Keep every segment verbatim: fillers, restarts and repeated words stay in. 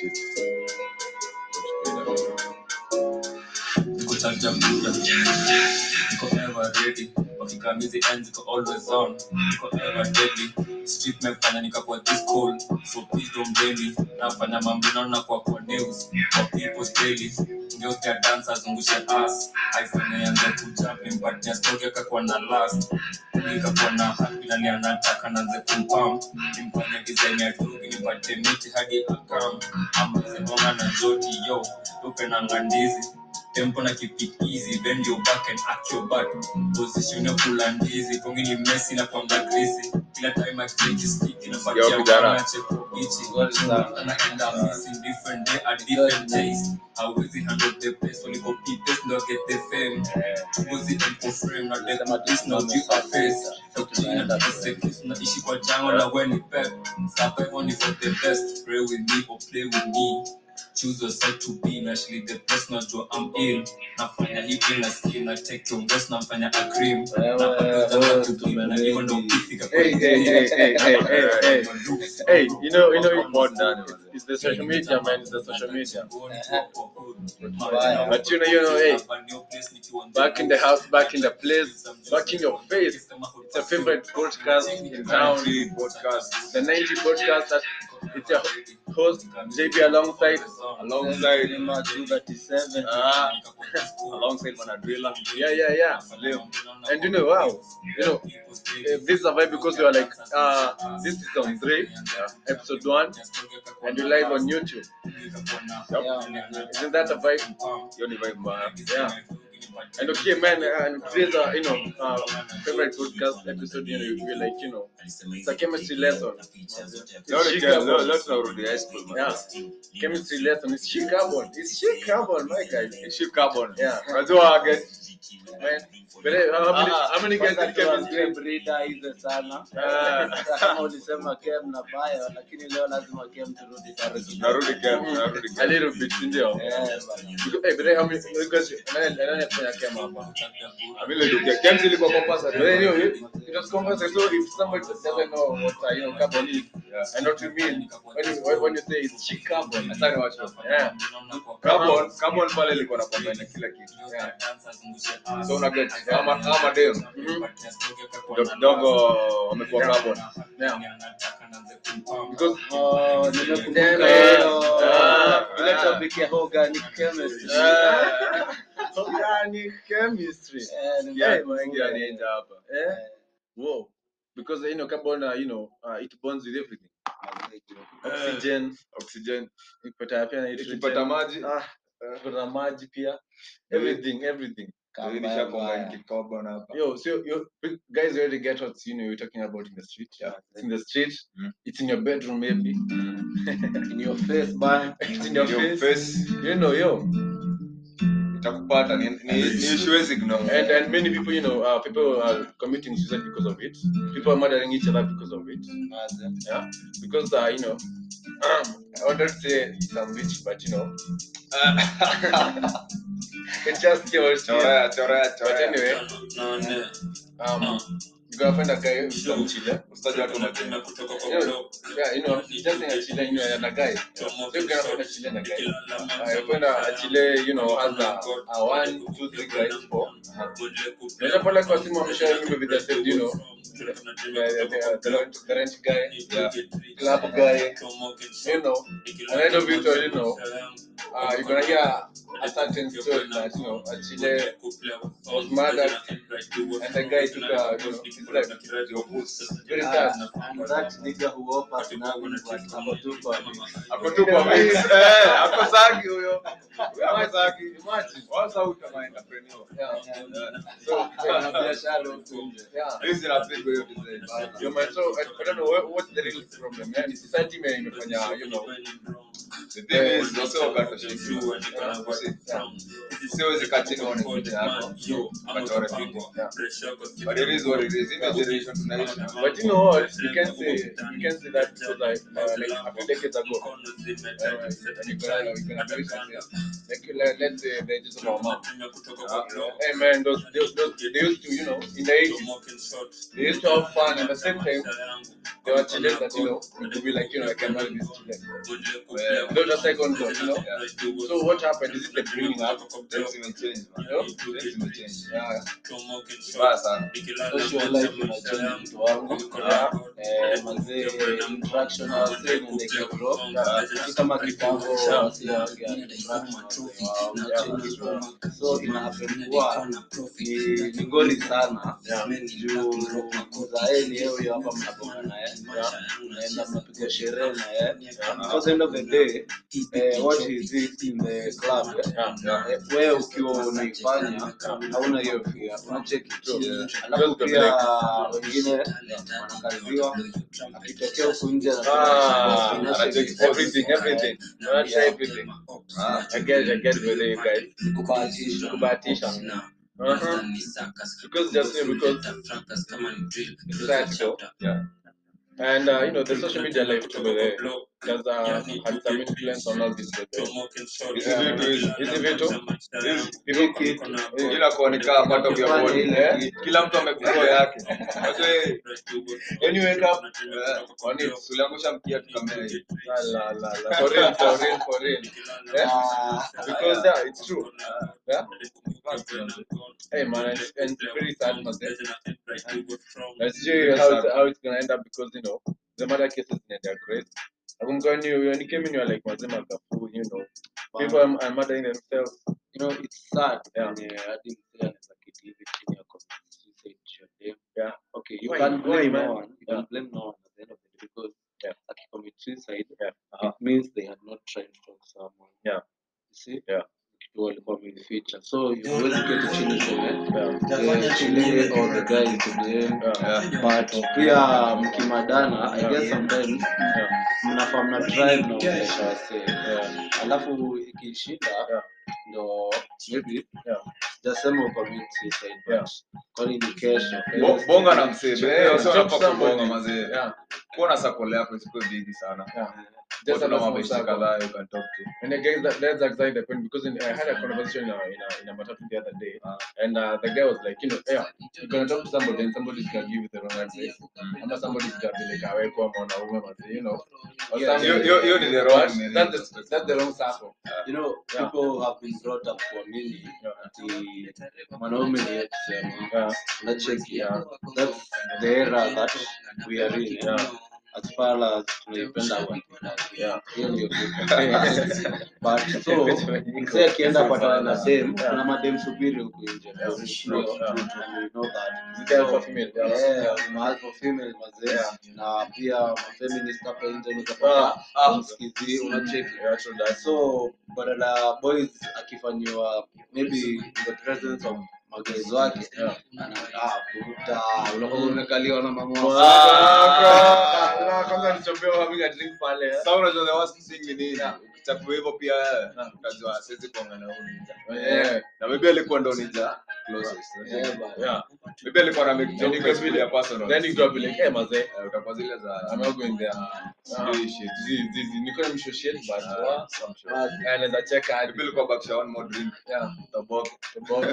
shit. Niko ever ready. Wakika mizi ends, niko always on. Niko ever ready. Street mefanya nikakuwa this cold. So please don't blame me. Nafanya mambo naona kwa kwa news. Kwa people's daily. Girls their dancers zungusha ass. Haifanya yanza kujamping but nia story yakakuwa na last. Nikakuwa na happy na nianataka nanze kumpam. Nimpanya design ya drugi nipate miti hadi akam. Ambaze bonga na joti yo. Tupe na ngandizi. Tempo na keep it easy, bend your back and act your butt. Position na full and easy, kongini messy na kwanga crazy. Kila time I click is sticky na back ya wana chepo ichi. Chumutana enda missing different day at different days. Hawezi handle the place, when you go pipes, no get the fame. Chumozi tempo frame, na death my list, no view a face. Doctrina that is a kiss, na ishi kwa jango na weni pep. Survive only for the best, pray with me or play with me. Choose yourself to be naturally the person who I'm ill. Nafanya hii kila skin na take your best na mfanya a cream. Napenda to be na hiyo ndo kifika. Hey hey hey hey hey hey. Hey, you know you know you bought that. It's the social media, man, it's the social media. But you know you know hey. Back in the house, back in the place, back in your face. It's a favorite podcast in town, podcast. The ninety podcast that it's your host J B alongside alongside two thirty-seven ah alongside Manadrilla. Yeah, yeah, yeah. And you know, wow, you know, this is a vibe because we are like, uh, this is on three, episode one, and we're live on YouTube. Yep. Isn't that a vibe? You're the vibe, man. Yeah. And okay, man, and today's uh, you know uh, favorite podcast episode. You know, we're like, you know, it's a chemistry lesson. Let's not ruin the high school, man. Yeah, chemistry lesson. It's she carbon. It's she carbon, my guy. It's she carbon. Yeah. That's what I guess. Man, but how many, how many guys did chemistry? Breeder is a sana. Kama ulisema chem na bio, lakini leo lazima chem turudi tarudi. Narudi chem, narudi. A little bit, ndio. Eh, but how many guys? Nani fanya chem hapa? Amile ndio chem zilikuwa compulsory. But anyway, it was compulsory. So if somebody doesn't know what you know carbon is, and what you mean when you when you say it's cheap carbon, asante wacho. Yeah. Carbon, carbon pale ilikuwa inapambana kila kitu. Yeah. So na get kama kama deo dogo wamekuwa carbon now because nimekutana bila topic ya organic chemistry organic chemistry yeah hapa eh wow because you know carbon uh, you know uh, it bonds with everything oxygen oxygen ikipata pia ikipata maji ah kuna maji pia everything everything Yo, so you guys already get what you know you're talking about in the street. Yeah, it's in the street. Mm. It's in your bedroom, maybe. Mm. In your face, man. It's in your, your face. face. You know, yo. It's a pattern. And and many people, you know, uh, people are committing suicide because of it. People are murdering each other because of it. Yeah, because uh, you know, I wanted to say some witch, but you know. Uh, It's just yours. Chora, chora, chora. But anyway, no, no, no. um, you gotta find a guy who's from Chile. Yeah, you know, he doesn't have Chile, you know, and a guy. So you gotta find a Chilean guy. I find a Chile, you know, has a, a one, two, three guys, four. There's a lot of questions I'm sharing with the same, you know. The, the, the, the ranch guy, the club guy, you know, and I don't you know, uh, you're gonna hear a certain story that, you know, actually I was murdered and the guy took a, you know, his life, very sad. And that nigga who offers now is what Akotupa means. Akotupa means, eh, Akosaki huyo, Akosaki, imagine, what's out of my entrepreneur? Yeah, so, yeah, yeah. Way of design. Yeah, man, so I, I don't know what, what's the real problem, man. It's society, man, you know. The thing is, it's all about the shoe and you can't watch it. It's always a catching on it, but it is what it is. It's a generation to nation. But you know what? You can say, you can say that because I, uh, like, a few decades ago, uh, and you can, you can appreciate it. Like, let's say, they just about mom. Hey, man, those, those, those, they used to, you know, in the eighties, they used to have fun at the same time. there were children that, you know, to be like, you know, I can help these children. Well, those are second thoughts, you know. Yeah. So what happened? Is it the bringing up of things in the change, you know? Things in the change. Yeah. Social life in a change to our interaction, I was saying, in the capital. It's a market capital. So it happened. Wow. Ni ngori sana. Juu za heli hewe ya hapa mnakonga na ya. Naenda mnapiga sherehe na ya. Because end of the day, uh, what is it in the club? Wewe ukiwa unaifanya, hauna hiyo pia. Unacheki tu. Alafu pia wengine wanakaribiwa. Akitokea huko nje na everything, everything. everything. I get, I get with you guys. Kubahatisha. Kubahatisha. Uh-huh. Because just because exactly. Yeah. And uh, you know the social media life today has uh, had some influence on all this. Is it real? Is it real? People keep, you know, connecting part of your body. Kila mtu amekuwa yake. Anyway, when you wake up, on it, tuliangusha mkia tukamea. La la la. For real, for real, for real. Because yeah, it's true. Yeah. Hey man, and, and very sad for them. Let's see how it's, how it's gonna end up, because you know the murder cases in India are great. I'm going to, when you came in, you were like Mazima Kafu, you know, people are, are murdering themselves. You know, it's sad. Yeah. Yeah. Yeah. Okay, you can't blame no one. You can't blame no one at the end of the day, because yeah, at commit suicide, yeah, uh-huh, it means they had not tried to talk someone. Yeah. You see? Yeah. World in the future, so you always get to Chile today, or the guy today, yeah, but pia mkimadana, I guess sometimes mnafamna drive na umesha wase, alafu ikishida, no, maybe, just some of our suicide, but calling the cash, bonga na msebe, also napaka bonga maze, kuona sakolea kuchukua bidii sana. There's a lot of people that you can talk to. And again, that, that's exactly the point, because in, I had a conversation in a, in a, in a matatu the other day, uh, and uh, the guy was like, you know, hey, you're going to talk to somebody and somebody's going to give you the wrong advice. Mm-hmm. Or somebody's going to be like, away, come on, a woman, you know. Or yeah, you, you, you did the wrong. That's the, that's the wrong circle. Uh, you know, yeah, people have been brought up for me, that the that's the era that we are in. Yeah. As far as we depend on, yeah, but so say kienda patana na dem, kuna madem subiri huko nje, sure, you know that this guy for female, yeah, male for female mazee, na pia feminist hapa nje ni kwa msikizi unacheki, so badala boys akifanywa maybe the presence of magazines wake, ana puta unakuwa unakaliwa na mama wako na kama nichopewa habiga drink pale sawa, unajua the worst thing ni utakuwa hivyo pia unajua sisi kuangana huko, eh na maybe alikuwa ndo ninja closest, eh bana maybe alikuwa na mekitoni kwa vile ya personal, then you go be like eh mzee utapazile za I'm not going there shit this this niko mshoshete but some shit and that check I will go back to one more drink, yeah the box the box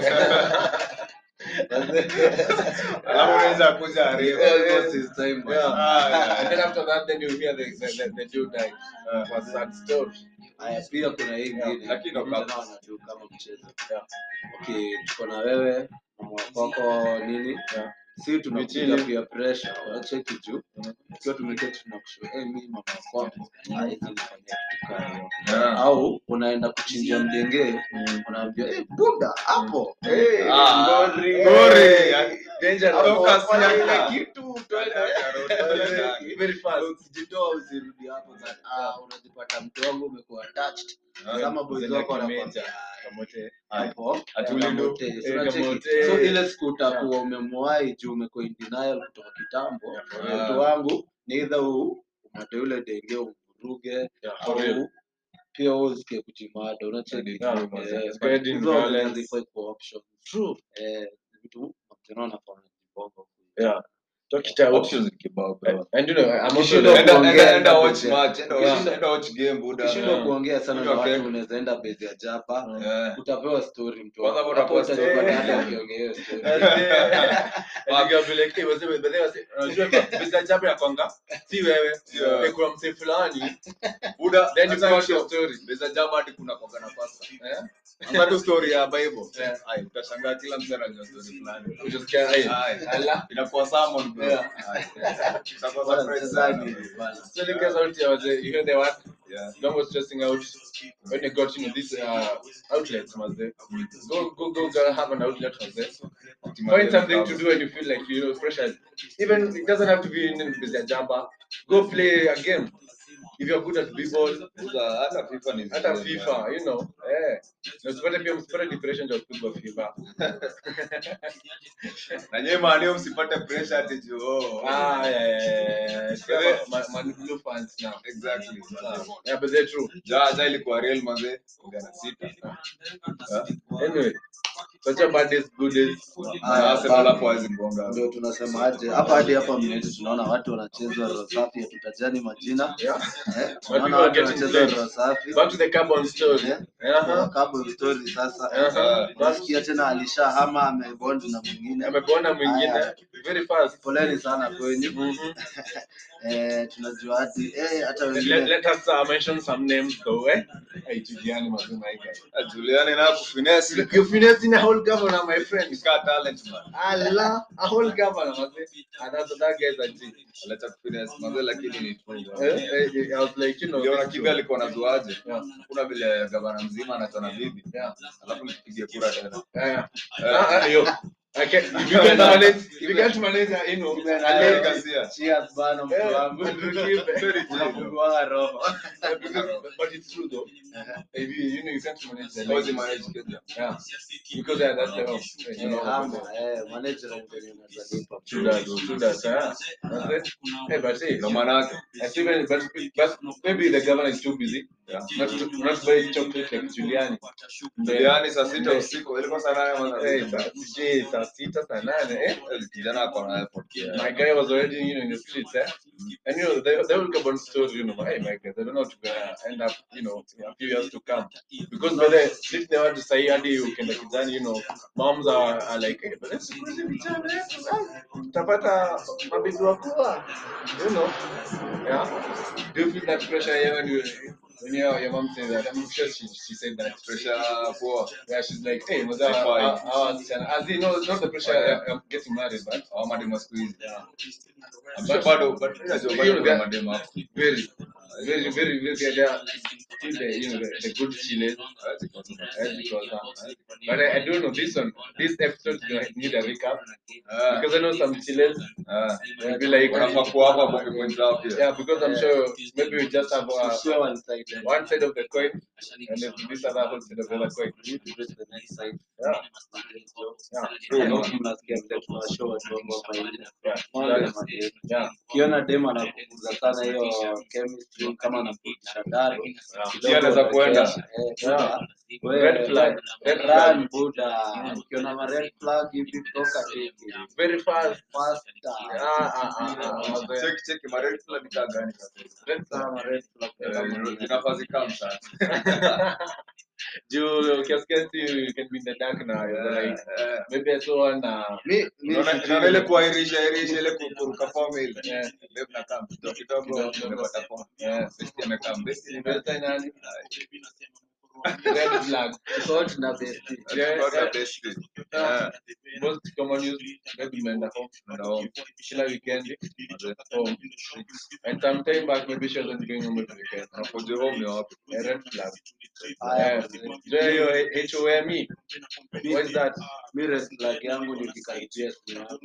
alafu unaweza kuja arrive this time, yeah, and then after that then you hear the the, the dude died uh, was sad story. Haya pia kuna hii ngine lakini ndo kama mchezo, yeah, okay tuko na wewe mwakoko nini, yeah, sisi tunapitia pia pressure unacheki tu ukiwa tumeketi tunakushow eh mimi mama wako hai nilifanya kitu kama au unaenda kuchinjia mdenge unaambia eh bunda hapo eh ngori ngori danger focus ya kitu toenda very fast jitoa usirudi hapo that ah unajipata mtongo umekuwa attached kama boys wako wanakwambia kamote hapo atulindo so ile skuta kwa umemwai juu umekuwa in denial kutoka kitambo mtu wangu ni either huu umate yule denge umvuruge au pia usikie kujimada unacheki spreading violence for option true eh vitu mtu anaona kwa bongo, yeah. Doctor options kibao. And you know I'm also naenda watch match, naenda watch game buda. Kishindo kuongea sana na watu unaweza enda base ya Japa. Utapewa story mtu. Kwanza unaposta baada ya kuongea story. Waga vile kile wazee wazee unajua base ya Japa ya konga. Si wewe, ni kwa mse fulani. Buda then you tell your story. Base ya Japa hadi kuna konga nafasi. Eh? Ambapo story ya Bible. Hai, utashangaa kila mtu anajua story fulani. Unajisikia hai. Allah inakuwa salmon. Yeah. Sasa kwa president bana. Sile kazauti waje you know they were yeah. Don't was stressing out when they got you know these uh, outlets maze. Go go go go have an outlet for this. Find something to do and you feel like you know pressured. Even it doesn't have to be in a jamba. Go play a game. If you're good at b-ball, hata FIFA ni hata FIFA, you know. Eh. Usipate pia msipate depression ya kupigwa FIFA. Na nyema leo msipate pressure ati jo. Ah yeah. Man blue fans now. Exactly. Yeah, but that's true. Ja, ja ilikuwa real manze. Ngana sita. Anyway. Such a bad is good is. Ah, sema la kwa zingonga. Ndio tunasema aje. Hapa hadi hapa mimi tunaona watu wanacheza Rosafi tutajani majina. Yeah. But we are getting to Rosafi. Back to the carbon story. Yeah. Uh-huh. Carbon story sasa. Uh-huh. Basi tena alishahama amebond na mwingine. Amebonda mwingine very fast. Poleni sana kwenu. Mm-hmm. Eh tunajua hadi eh hata wengine. Let, let us uh, mention some names though eh. Aitujiani mazima hii guys. Ajuliane na kufinesse. Kufinesse ni whole governor my friend. He's got talent man. Allah, a whole governor mazima. Another that guys aji. Let us finesse mazima lakini ni tu. Eh? I was like you know yona kibe alikuwa anazuaje kuna vile gavana mzima anatana bibi alafu nipige kura tena eh hiyo okay you guys manage you guys manage you know alikasia cheers bana mtu wangu tunafungua roho but it's true though if you know you have to manage the lazy manage yeah because yeah, that's the hope you know eh manager ndio unazalipa chuda chuda sana eh but see no manake even but but maybe the governor is too busy yeah not by chocolate like Juliani Juliani saa sita usiku ile kosa naye mwanadamu je saa sita saa nane eh kijana kwa my guy was already you know in the streets eh and you know they they will go on stores you know hey my guy they don't know to end up you know a few years to come because by the street they want to say hadi ukienda kijani you know moms are, are like hey but that's crazy vijana utapata mabibi wakubwa you know yeah do you feel that pressure here when you when your, your mom says that I'm sure she, she said that pressure for yeah she's like hey mother as you know not the pressure oh, yeah. I'm getting married but our madam was squeezed yeah but but but your madam very very very very there till the you know the, the good chile but I, I don't know this one this episode you need a recap uh, because I know some chiles uh, will be like hapa kwa hapa kwa mwenzao yeah because I'm sure maybe we just have a one side one side of the coin and then this other whole side of the coin you to the next side yeah yeah true no mnasikia mtu tunashow mambo haya yeah kiona demo anakuza sana hiyo chemistry kama anapitisha daro ndio anaweza kuenda red flag red run buda ukiona ma red flag hivi toka tiki very fast fast ah ah ah check check ma red flag nika gani red flag ma red flag nikafazi kamsa you can see you can be in the dark now you're like maybe I saw one me na ile kuairisha irisha ile kuruka form ile ndio nakam kidogo nimepata form eh sisi nimekam basi nimepata nani red flag short na besti short na besti most common use maybe menda home kila weekend home and sometimes back maybe she doesn't going home every weekend na for the home yo red flag yeah yo home what is that mi red flag yangu ni kikaribia sana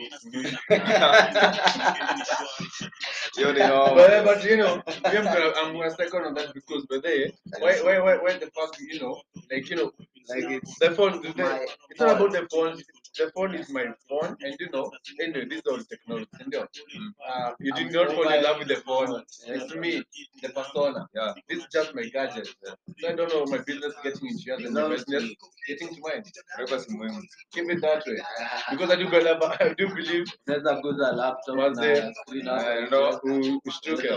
yo yo but you know I'm gonna, I'm gonna second on that because but they why why why the first you know like you know like it's the phone it's not about the phone The phone is my phone, and you know, anyway, this is all technology. You know, uh, you did not fall in love with the phone. It's me, the persona. Yeah, this is just my gadget. Yeah. So I don't know my business getting insurance and my business getting to mine. Keep it that way, because I do believe I do believe that's a good laptop. Once they, you know, who struck it.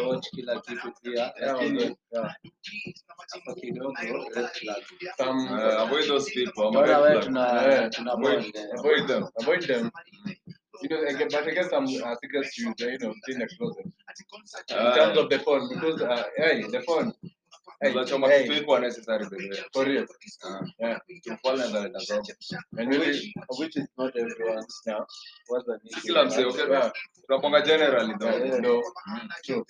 Some uh, avoid those people. Avoid, avoid them, avoid them. You know, I get, but I guess some uh, secrets you, you know, in the closet. Uh, in terms of the phone, because uh, hey, the phone. Hey, hey. Necessary, for real. Uh, yeah. To fall under it as well. And which, which is not everyone's now. What's the need? Still, I'm saying, okay, yeah. Raponga generally, though. Yeah, yeah. No, mm. True.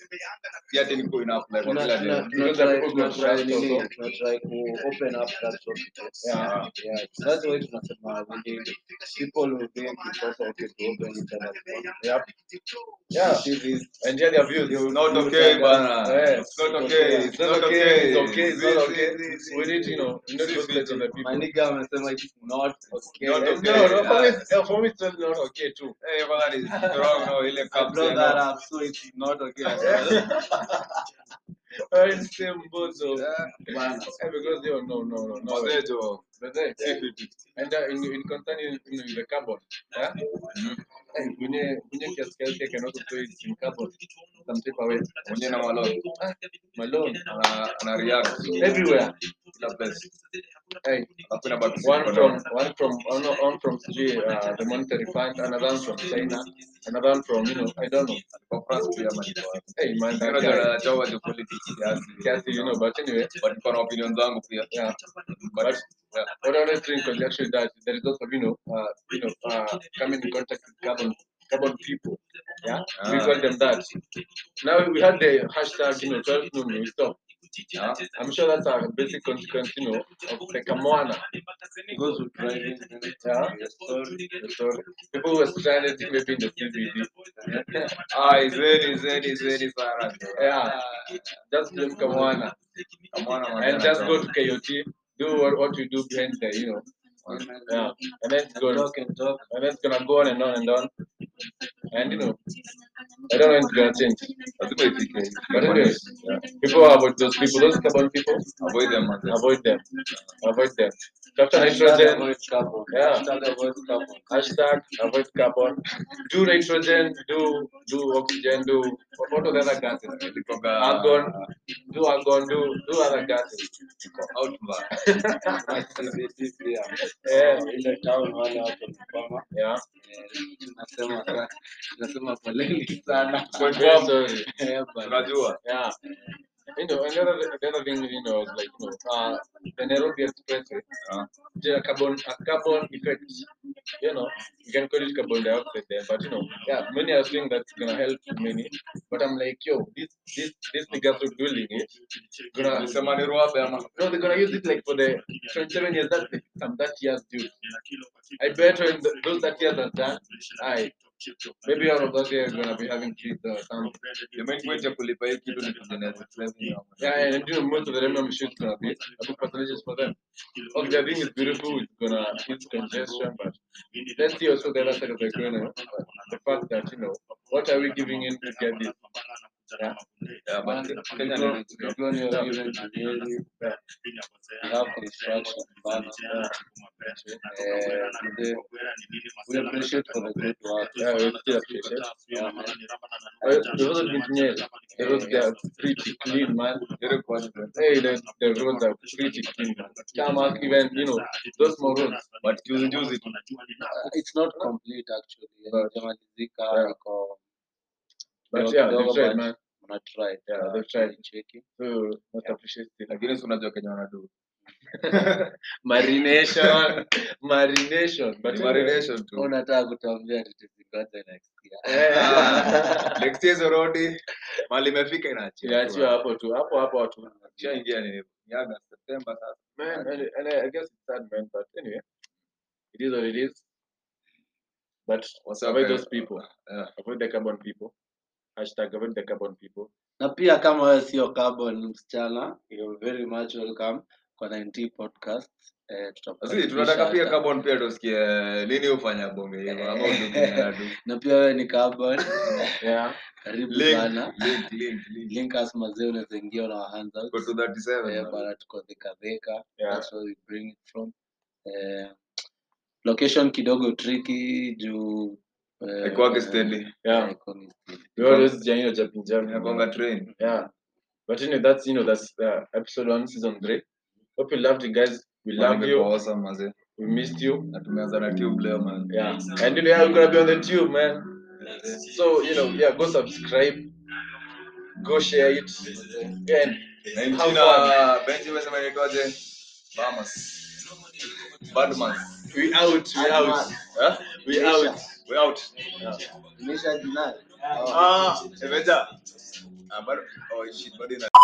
Yeah, didn't go enough. Like, not, like, not, because not, people not try, not try, really, not try to open up that sort of thing. Yeah, yeah. That's why it's not normal. We need people who think it's also okay to open each other's phone. Yeah. Yeah. And yeah, their views. It's not okay, man. It's not okay. It's not okay. It's okay, it's not okay. We need, you know, you know, respect on the people. My nigga, I'm saying it's not okay. Not okay. No, no, for me, uh, for me, it's not okay too. Hey, well, that is wrong. No, he left up. Blow that up, so it's not okay. We're in the same boat, so. Yeah, because they are no, no, no, no. They do. They do. And uh, in in continuing in, in the cupboard, yeah. Mm-hmm. And when you when you just get cake and also throw it in cupboard, some tip away. When you know Malone, Malone, uh, and react everywhere. The best. Hey, about one from one from one on from uh, the monetary fund, another one from China, another one from you know I don't know. Hey man, that guy. Job with the politics, yes, yes, you know. But anyway, but for opinions, I'm here. Yeah, but. Yeah. What I was doing is actually that there is also, you know, uh, you know, uh, coming in contact with carbon, carbon people. Yeah, ah. We call them that. Now we had the hashtag, you know, twelve noon we stop. Yeah. I'm sure that's a basic consequence, you know, of the Kamoana. Because we're driving, yeah, people were stranded maybe in the C B D. Ah, it's very, it's very, it's very far. Yeah, just blame Kamoana. Kamoana and just go to K O T. Do what, what you do behind there, you know. Yeah. And then it's gonna talk and talk. And then it's gonna go on and on and on. And you know, I don't know if it's gonna change. That's a big thing. But anyway, yeah. People are about those people, those carbon people, avoid them, avoid them. Avoid them. Doctor Nitrogen, avoid carbon. Yeah. Hashtag avoid carbon. Do nitrogen, do do oxygen, do what are the other gases? Argon, do argon, do do other gases. Out yeah, in the town one out of the farmer. Yeah. Nasema poleni sana. Kwa sorry. Unajua. Yeah. You know, another another thing you know is like you know, uh, the Nairobi Expressway. Uh, a carbon a carbon effect. You know, you can call it carbon dioxide there, but you know, yeah, many are saying that's gonna help many. But I'm like, yo, this this this niggas are building it. Gonna no, they're gonna use it like for the twenty-seven years that some that years due. I bet when the, those that years are done, I. Maybe out of those they are gonna be having kids or something. They might wait to pull it to the next. Yeah, and you know most of the random machines gonna be a book percentages for them. Okay, the thing is beautiful, it's gonna hit congestion, but let's see also the other side of the corner. The fact that, you know, what are we giving in to get this? Yeah, yeah, but you know, you know, you know, you know, you have construction, but we appreciate for the good work. Yeah, we still appreciate. Yeah, man. The roads are engineered. The roads are pretty clean, man. Hey, the, the roads are pretty clean, man. Tarmac, even, you know, those small roads, but you use it. It's not complete, actually. But, But yeah, they've tried, man. Not tried. Yeah, uh, they've tried. Checking. So, not yeah. Appreciated. Like, you know, so much you can do. Marination, marination, but marination too. On a target of the next year. Next year's already. Malimefika inachi. Inachi hapo tu, hapo hapo watu. Chia ingia ni yaga September. Man, and, and I guess it's sad, man. But anyway, it is what it is. But avoid those people. Yeah. Avoid the carbon people. Hashtag avoid the carbon people. Na pia kama wewe sio carbon msichana, you're very much welcome. Kwa ninety podcasts eh, tutapata. Tunataka pia carbon pia tusikie nini ufanya bonge hiyo ama ndio. Na pia wewe ni carbon. Yeah. Karibu sana. Link link link. Link us mazee unaingia na handles. Go to thirty-seven. Eh bara tuko thika thika. That's where we bring it from. Eh location kidogo tricky juu eh kwa steady. Yeah. Yo this January cha Punjab na Bonga train. Yeah. But you know that's you know that's uh, episode one season three. Hope you loved it, guys. We love you. Awesome, man. We missed you. That means on a tube player, man. Yeah. And today I'm gonna be on the tube, man. So you know, yeah, go subscribe, go share it. Again, Benjina, Benji, where's my record? Bamas, Badman. We out. We out. Huh? We out. We out. Nisha Dinal. Ah, Eveja. Ah, but oh shit, but in.